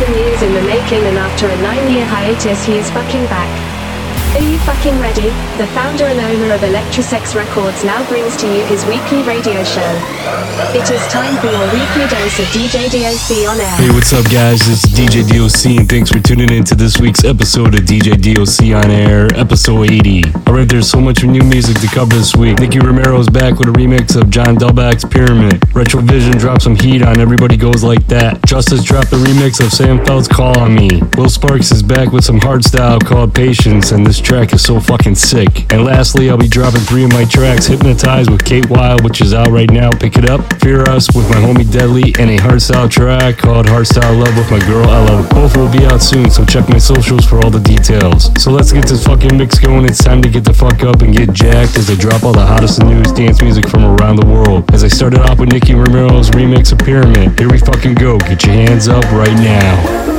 7 years in the making, and after a 9-year hiatus he is fucking back. Are you fucking ready? The founder and owner of Electrosex Records now brings to you his weekly radio show. It is time for your weekly dose of DJ DOC on air. Hey, what's up guys? It's DJ DOC and thanks for tuning in to this week's episode of DJ DOC on air, episode 80. Alright, there's so much new music to cover this week. Nicky Romero's back with a remix of John Delbach's Pyramid. Retrovision dropped some heat on Everybody Goes Like That. Justice dropped a remix of Sam Feld's Call on Me. Will Sparks is back with some hard style called Patience, and this track is so fucking sick. And lastly, I'll be dropping 3 of my tracks: Hypnotized with Kate Wilde, which is out right now, pick it up; Fear Us with my homie Deadly, and a hardstyle track called Hardstyle Love with my girl Ella. Both will be out soon, so check my socials for all the details. So let's get this fucking mix going. It's time to get the fuck up and get jacked as I drop all the hottest news dance music from around the world. As I started off with Nicky Romero's remix of Pyramid. Here we fucking go. Get your hands up right now.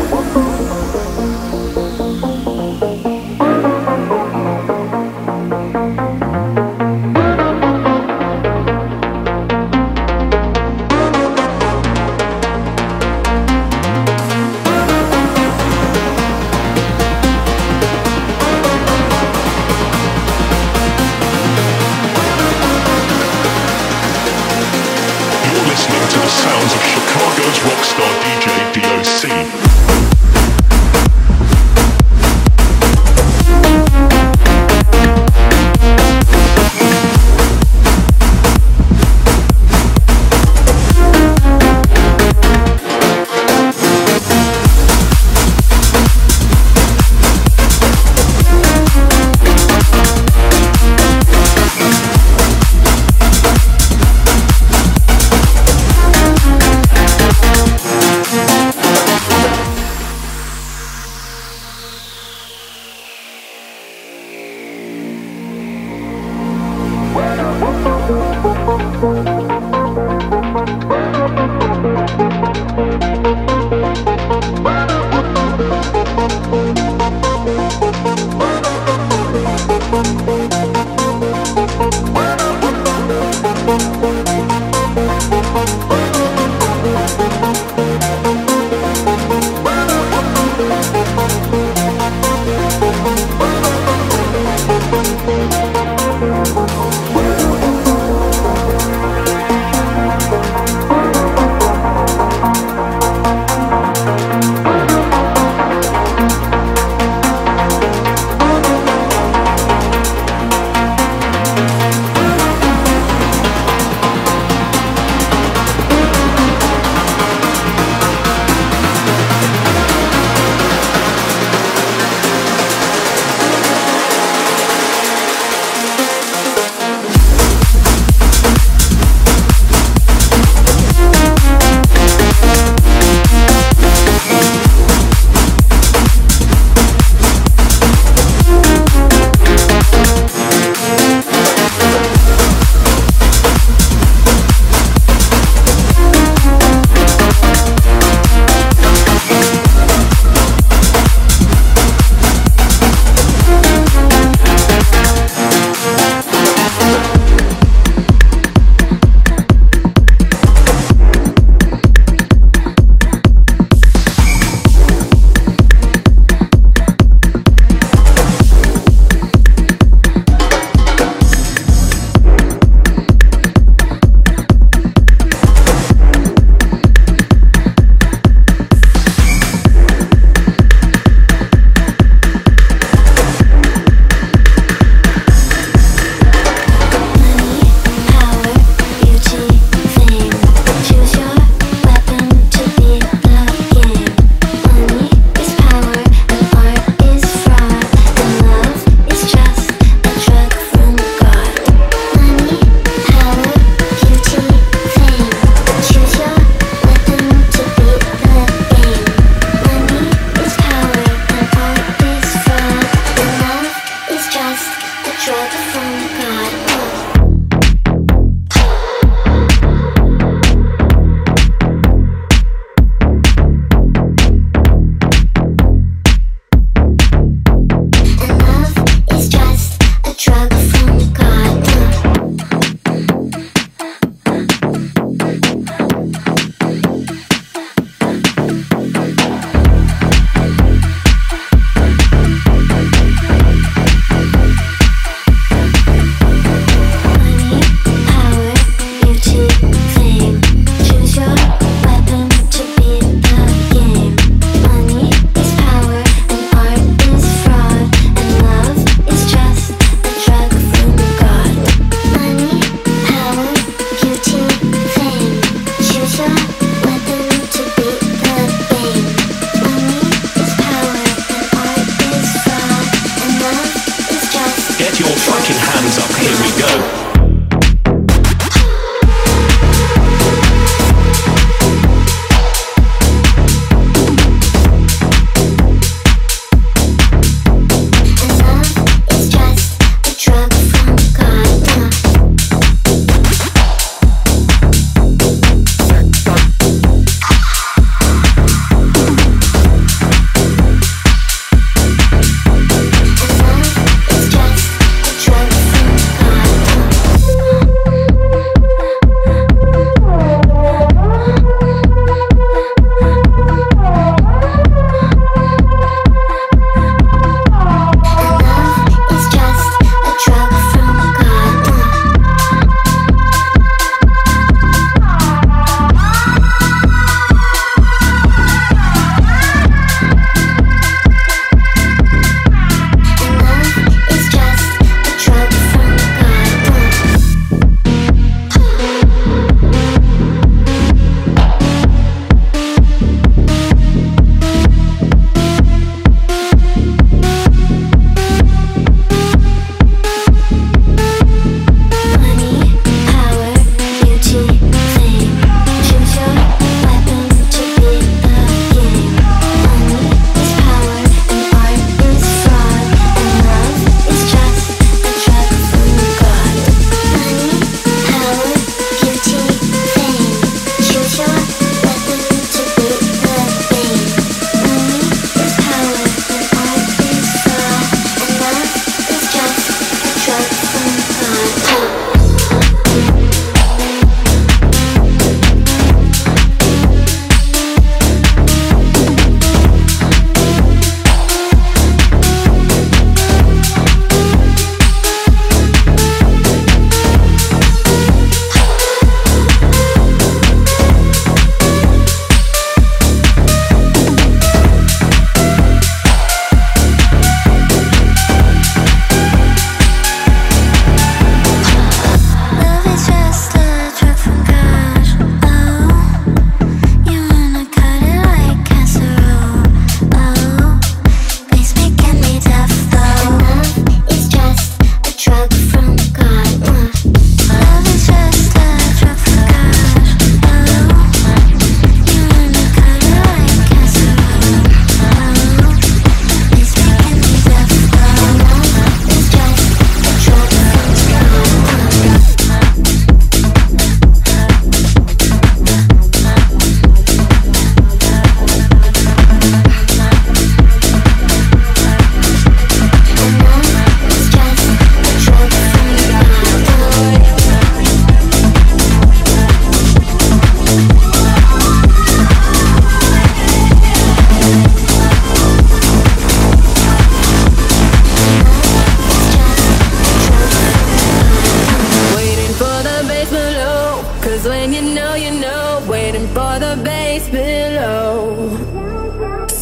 Listening to the sounds of Chicago's rockstar DJ DOC.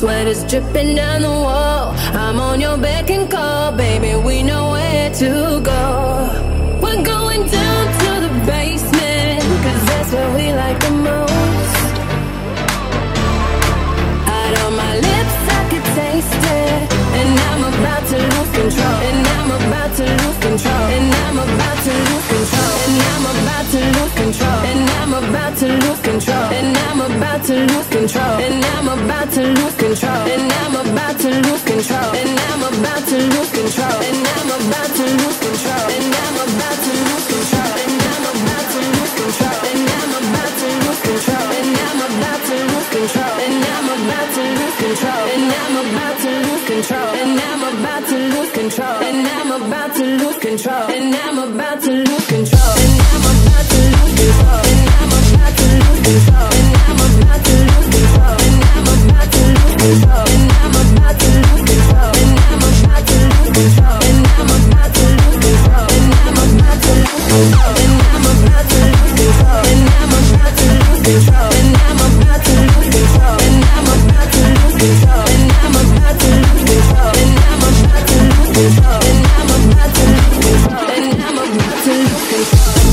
sweat is dripping down the wall. I'm on your beck and call, baby, we know where to go. We're going down to the basement, 'cause that's where we like the most. Out on my lips I could taste it, and I'm about to lose control, and I'm about to lose control, and I'm about to lose control, and I'm about to lose control, and I'm about to lose control, and I'm about to lose control, and I'm about to lose control, and I'm about to lose control, and I'm about to lose control, and I'm about to lose control, and I'm about to lose control, and I'm about to lose control, and I'm about to lose control, and I'm about to lose control, and I'm about to lose control, and I'm about to lose control, and I'm about to lose control, and I'm about to lose control, and I'm about to lose control, and I'm about to lose control, and I'm about to lose control, and I'm about to lose control, and I'm about to lose control, and I'm about to lose control, and I'm about to lose control, and I'm about to lose control, and I'm about to lose control, and I'm about to lose control, and I'm about to lose control, and I'm about to lose control, and I'm about to lose control, and I'm about to lose control, and I'm about to lose control, and I'm about to lose control, and I'm about to lose control.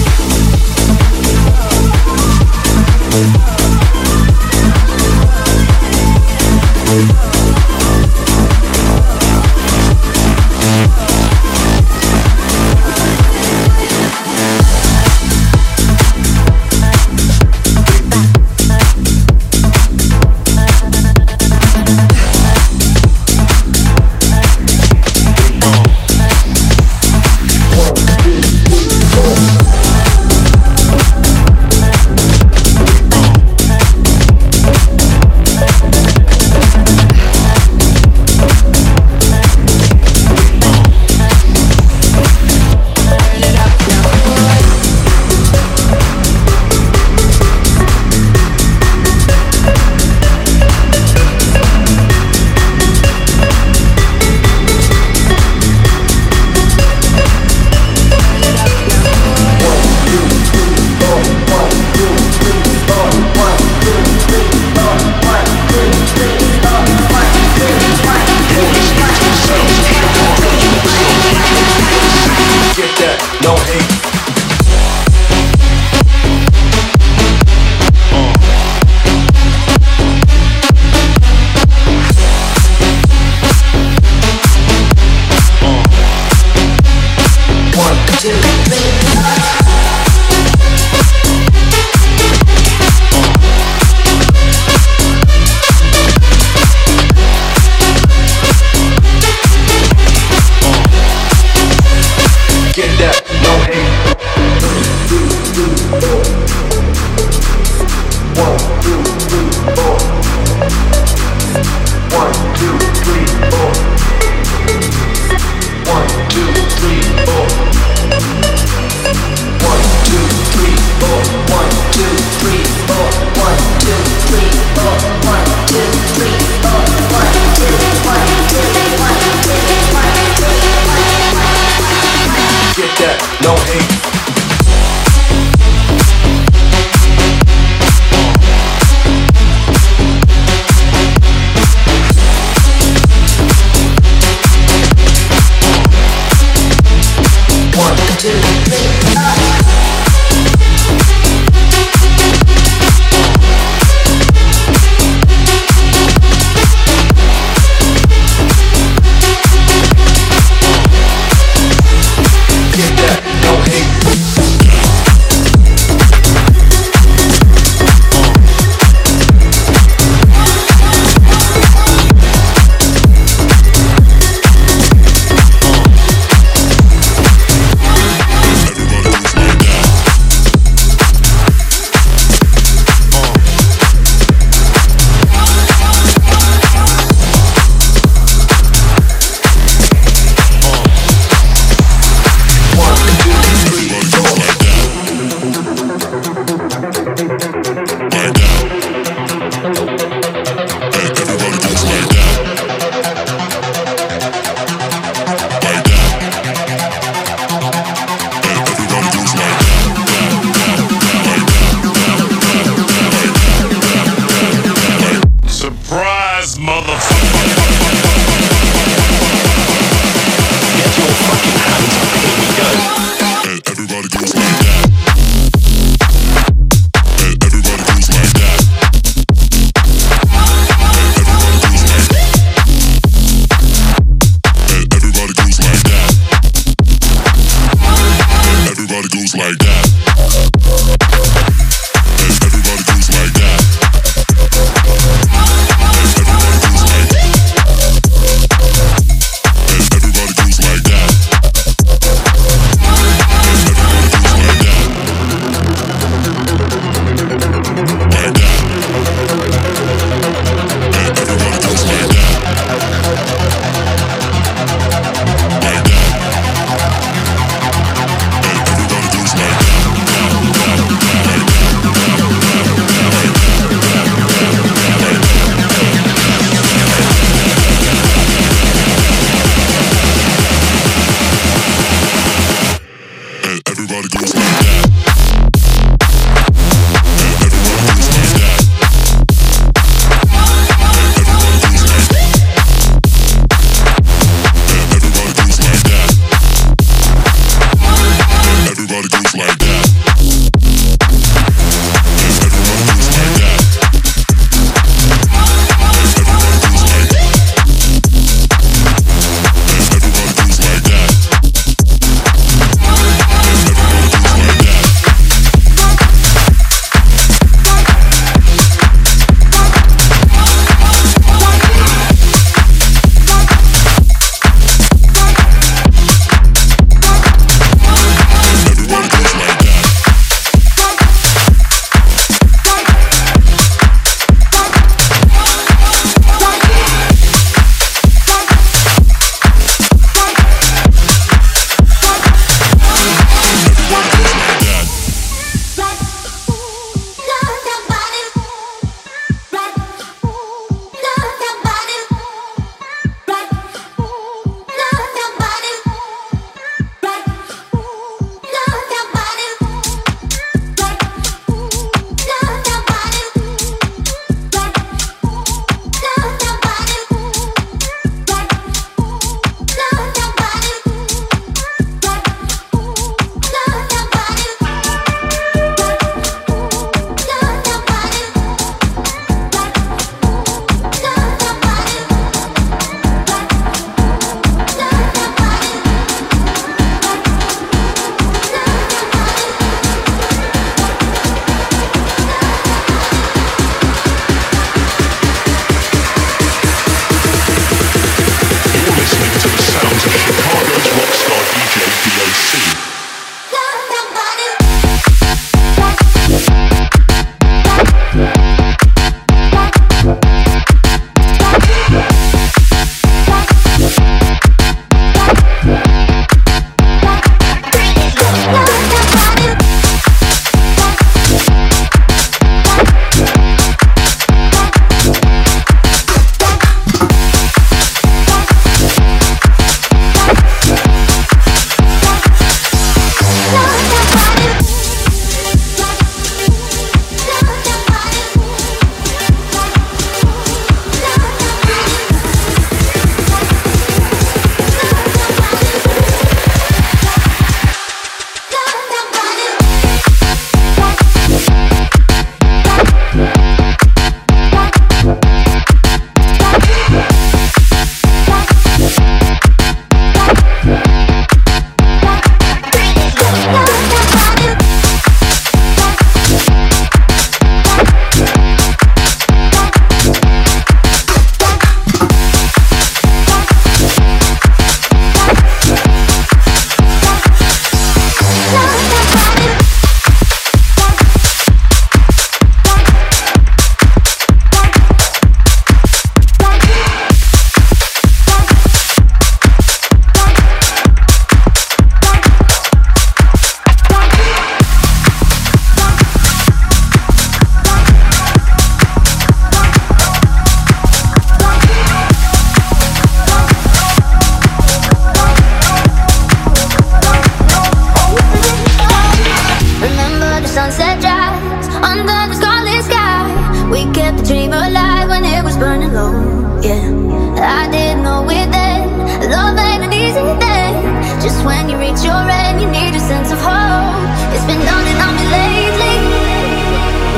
yeah. I didn't know it then, love ain't an easy thing. Just when you reach your end, you need a sense of hope. It's been dawning on me lately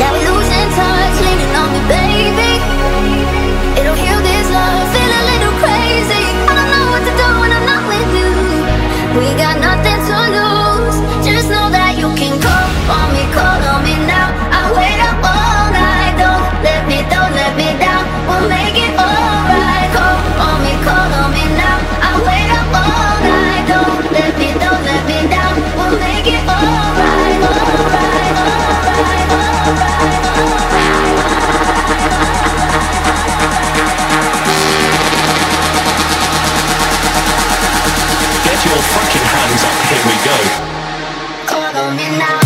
that we're losing touch, leaning on me, baby. It'll heal this love, feel a little crazy. I don't know what to do when I'm not with you. We got nothing to lose, just know that you can call on me, call on me now. I wait up all night, don't let me down. We'll make it alright. Call on me now. I wait up all night, don't let me down. We'll make it alright, alright, alright, alright. Get your fucking hands up, here we go. Call on me now.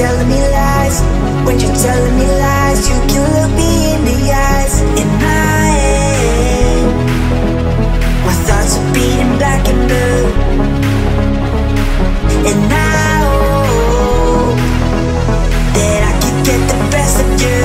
telling me lies, when you're telling me lies, you can look me in the eyes. In my head, my thoughts are beating black and blue, and I hope that I can get the best of you.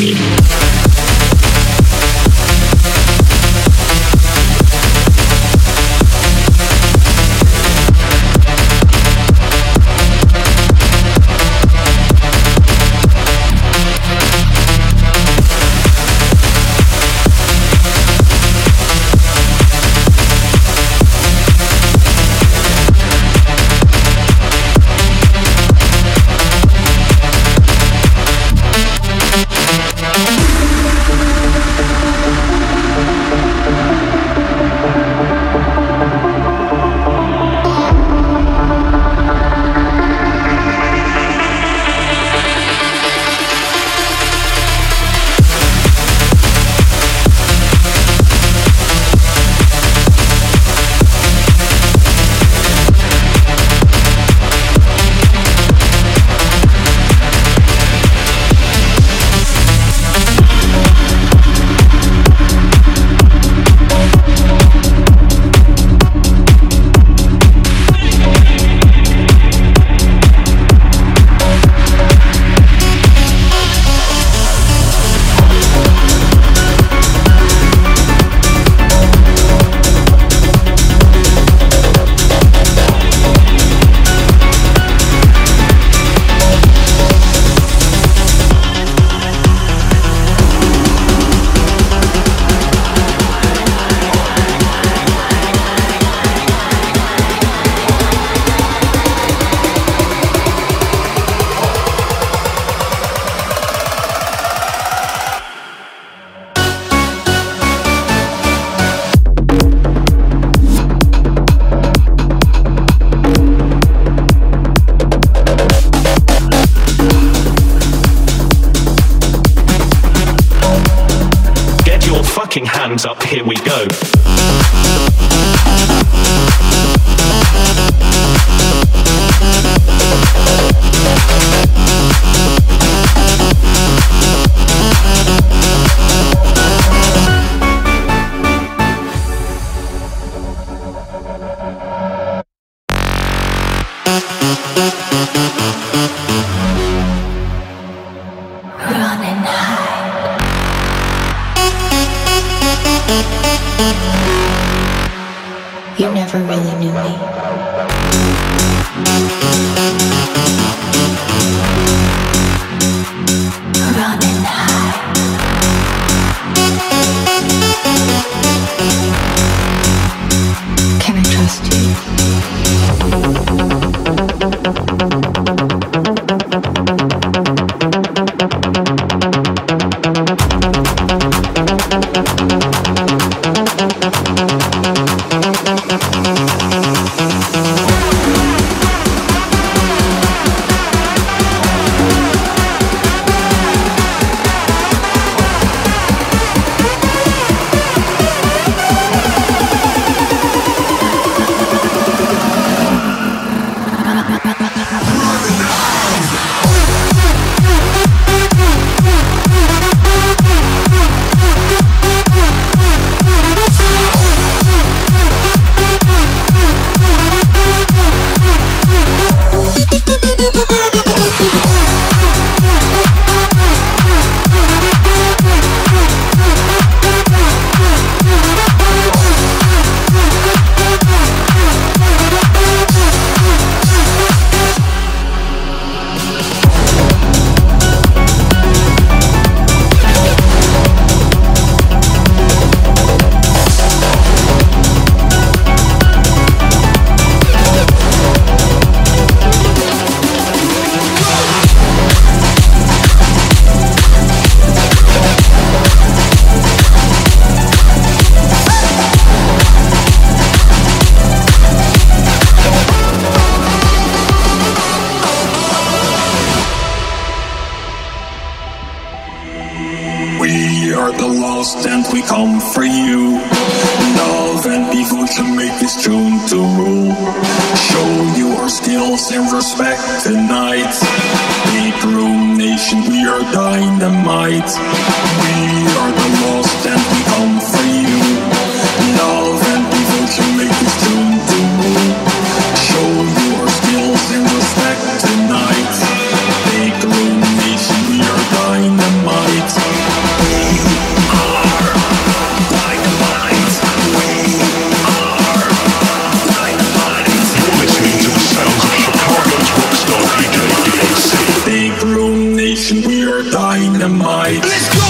me. Tonight, take illumination, we are dynamite. dynamite. Let's go!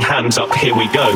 Hands up, here we go.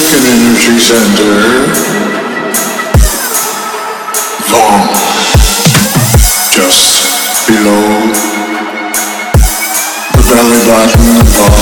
second energy center, long, just below the belly button above,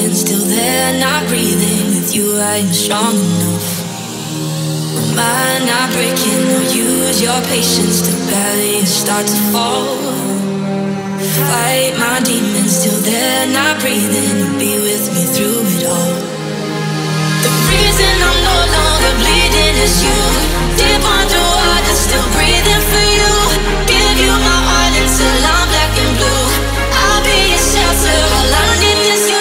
feeling, still there, not breathing. With you I am strong enough. My mind not breaking, no use your patience to barely start to fall. Fight my demons, still there, not breathing. You'll be with me through it all. The reason I'm no longer bleeding is you. Deep underwater, still breathing for you. Give you my heart until I'm black and blue. I'll be your shelter, all I need is you.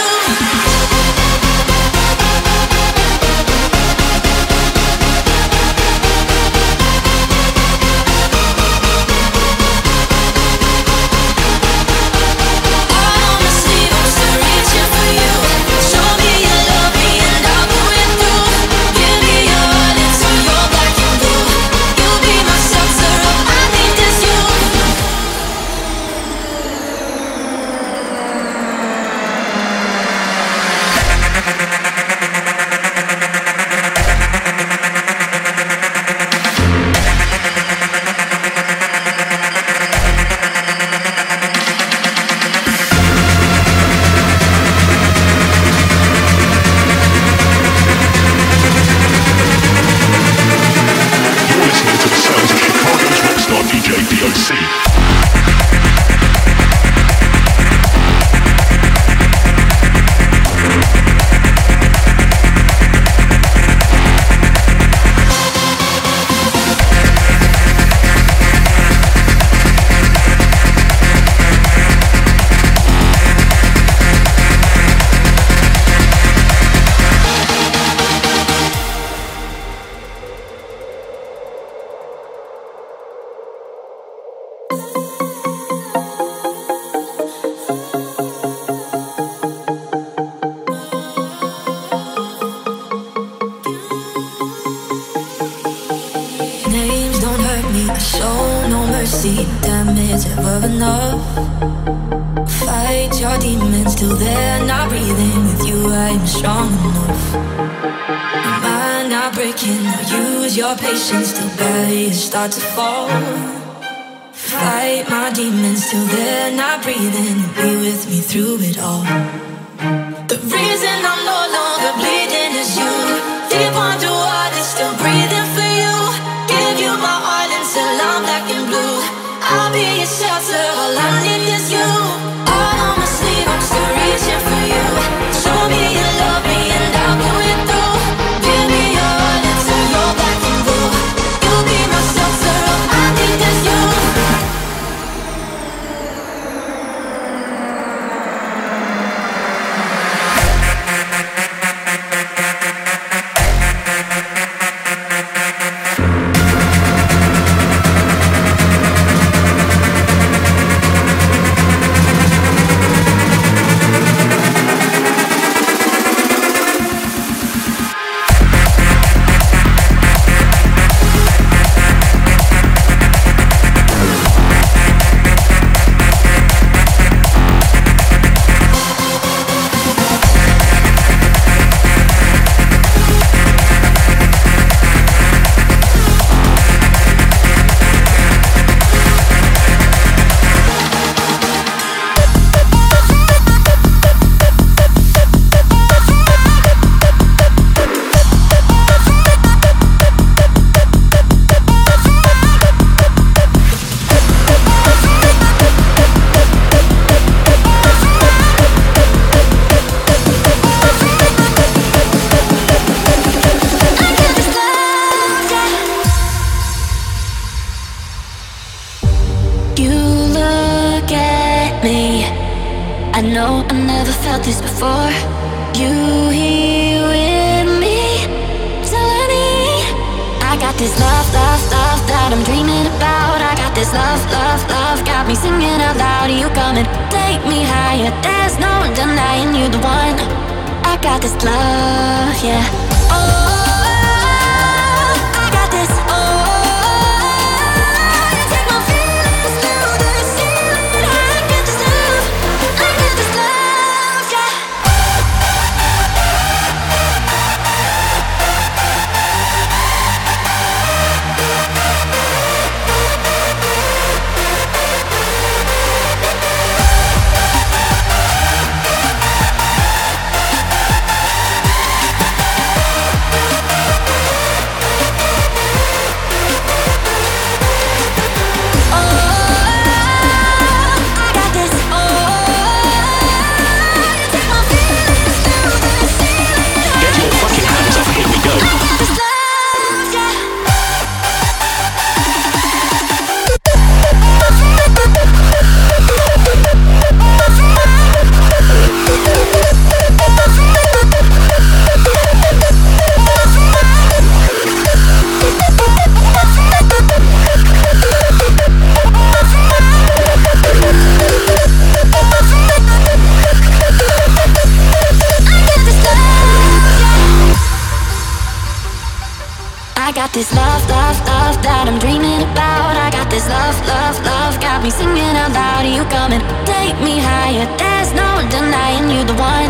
I got this love, love, love that I'm dreaming about. I got this love, love, love, got me singing out loud. You come and take me higher, there's no denying you're the one.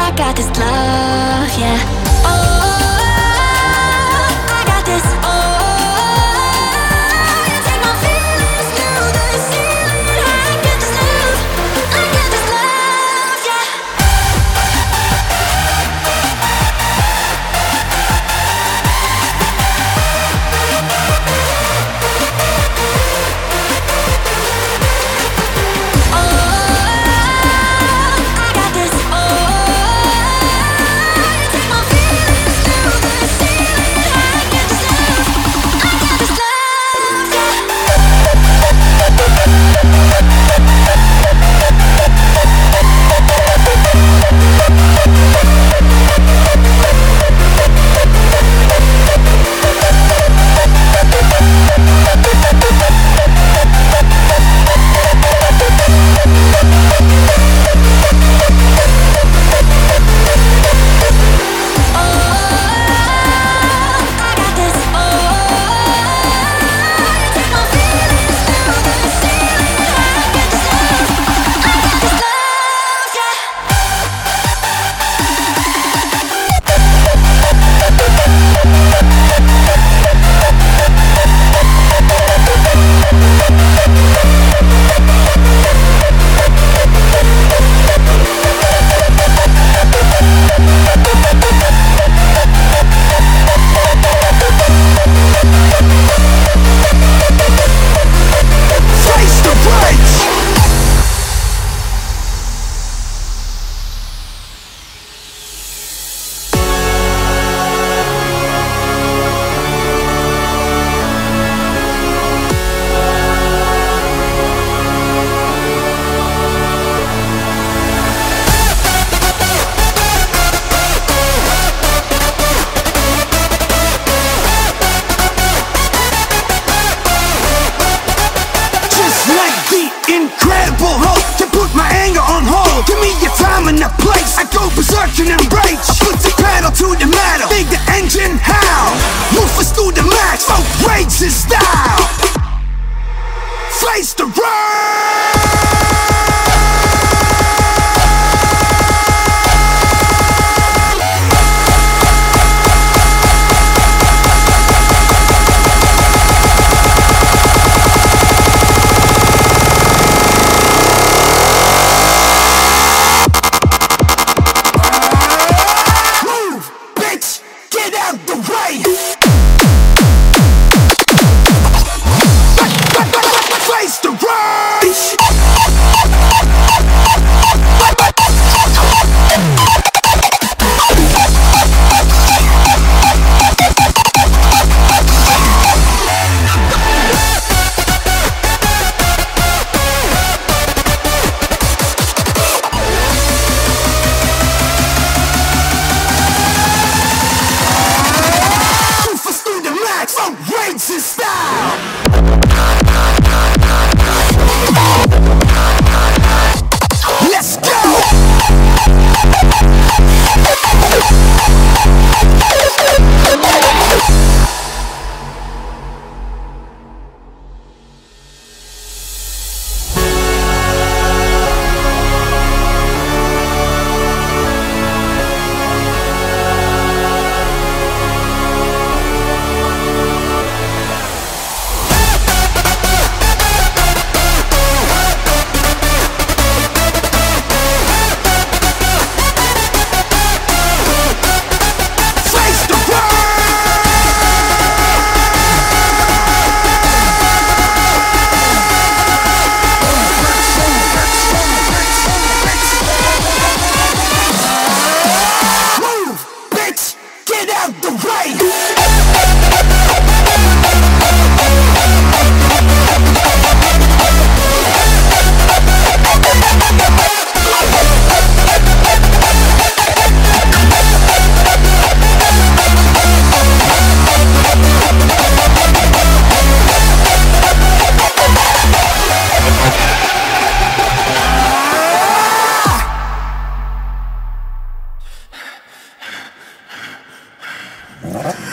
I got this love, yeah. Oh, I got this, oh. What?